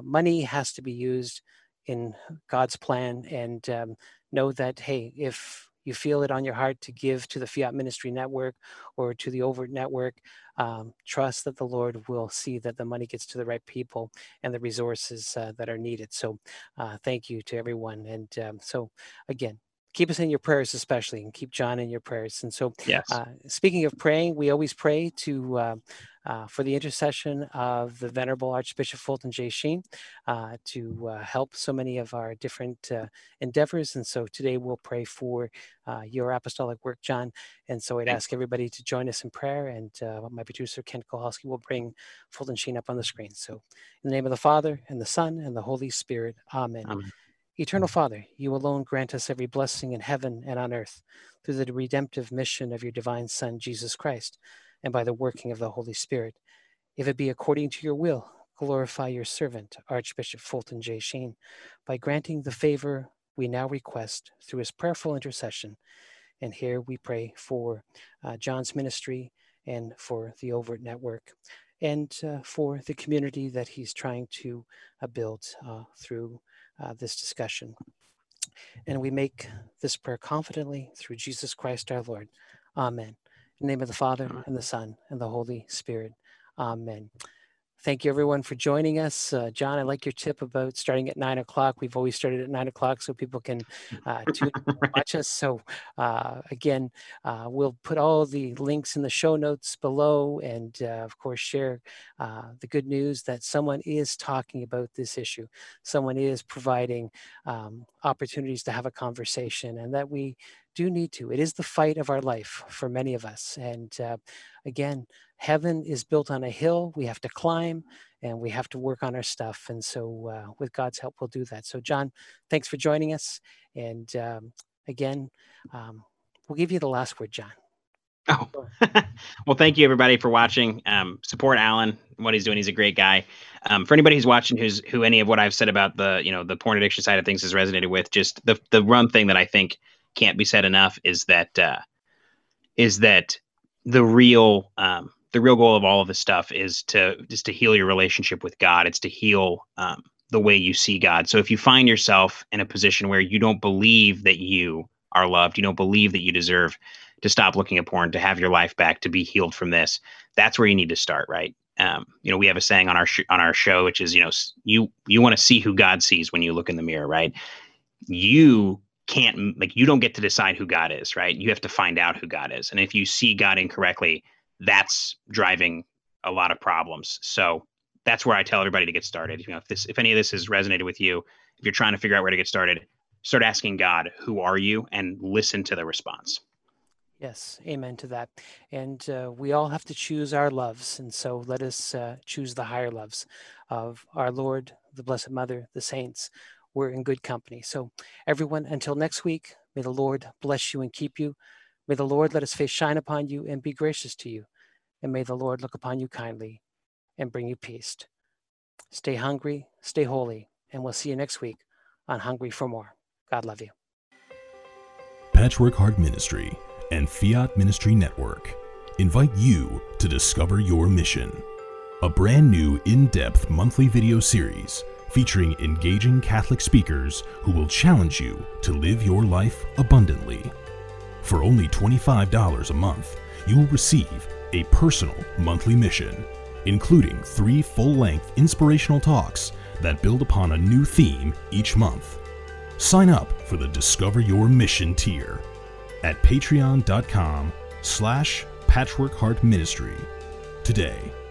money has to be used in God's plan, and know that, hey, if you feel it on your heart to give to the Fiat Ministry Network or to the Overt Network, trust that the Lord will see that the money gets to the right people and the resources that are needed. So thank you to everyone. And so again, keep us in your prayers, especially, and keep John in your prayers. And so yes. Speaking of praying, we always pray to for the intercession of the Venerable Archbishop Fulton J. Sheen to help so many of our different endeavors. And so today we'll pray for your apostolic work, John. And so I'd ask everybody to join us in prayer, and my producer, Kent Kowalski, will bring Fulton Sheen up on the screen. So in the name of the Father, and the Son, and the Holy Spirit, amen. Amen. Eternal Father, you alone grant us every blessing in heaven and on earth through the redemptive mission of your divine Son, Jesus Christ, and by the working of the Holy Spirit. If it be according to your will, glorify your servant, Archbishop Fulton J. Sheen, by granting the favor we now request through his prayerful intercession. And here we pray for John's ministry and for the Overt Network, and for the community that he's trying to build through this discussion. And we make this prayer confidently through Jesus Christ our Lord. Amen. In the name of the Father, and the Son, and the Holy Spirit. Amen. Thank you, everyone, for joining us. John, I like your tip about starting at 9 o'clock. We've always started at 9 o'clock so people can tune and watch us. So again, we'll put all the links in the show notes below, and of course, share the good news that someone is talking about this issue. Someone is providing opportunities to have a conversation, and that we do need to. It is the fight of our life for many of us. And again, heaven is built on a hill. We have to climb, and we have to work on our stuff. And so with God's help, we'll do that. So John, thanks for joining us. And again, we'll give you the last word, John. Oh, well, thank you, everybody, for watching. Support Alan and what he's doing. He's a great guy. For anybody who's watching, who any of what I've said about the, you know, the porn addiction side of things has resonated with, just the one thing that I think can't be said enough is that the real goal of all of this stuff is to heal your relationship with God. It's to heal the way you see God. So if you find yourself in a position where you don't believe that you are loved, you don't believe that you deserve to stop looking at porn, to have your life back, to be healed from this, that's where you need to start, right? You know, we have a saying on our show, which is, you know, you want to see who God sees when you look in the mirror, right? You can't, like, you don't get to decide who God is, right? You have to find out who God is. And if you see God incorrectly, that's driving a lot of problems. So that's where I tell everybody to get started. You know, if any of this has resonated with you, if you're trying to figure out where to get started, start asking God, who are you? And listen to the response. Yes. Amen to that. And we all have to choose our loves. And so let us choose the higher loves of our Lord, the Blessed Mother, the saints. We're in good company. So everyone, until next week, may the Lord bless you and keep you. May the Lord let his face shine upon you and be gracious to you. And may the Lord look upon you kindly and bring you peace. Stay hungry, stay holy, and we'll see you next week on Hungry for More. God love you. Patchwork Heart Ministry and Fiat Ministry Network invite you to discover your mission. A brand new in-depth monthly video series featuring engaging Catholic speakers who will challenge you to live your life abundantly. For only $25 a month, you will receive a personal monthly mission, including 3 full-length inspirational talks that build upon a new theme each month. Sign up for the Discover Your Mission tier at patreon.com/patchworkheartministry today.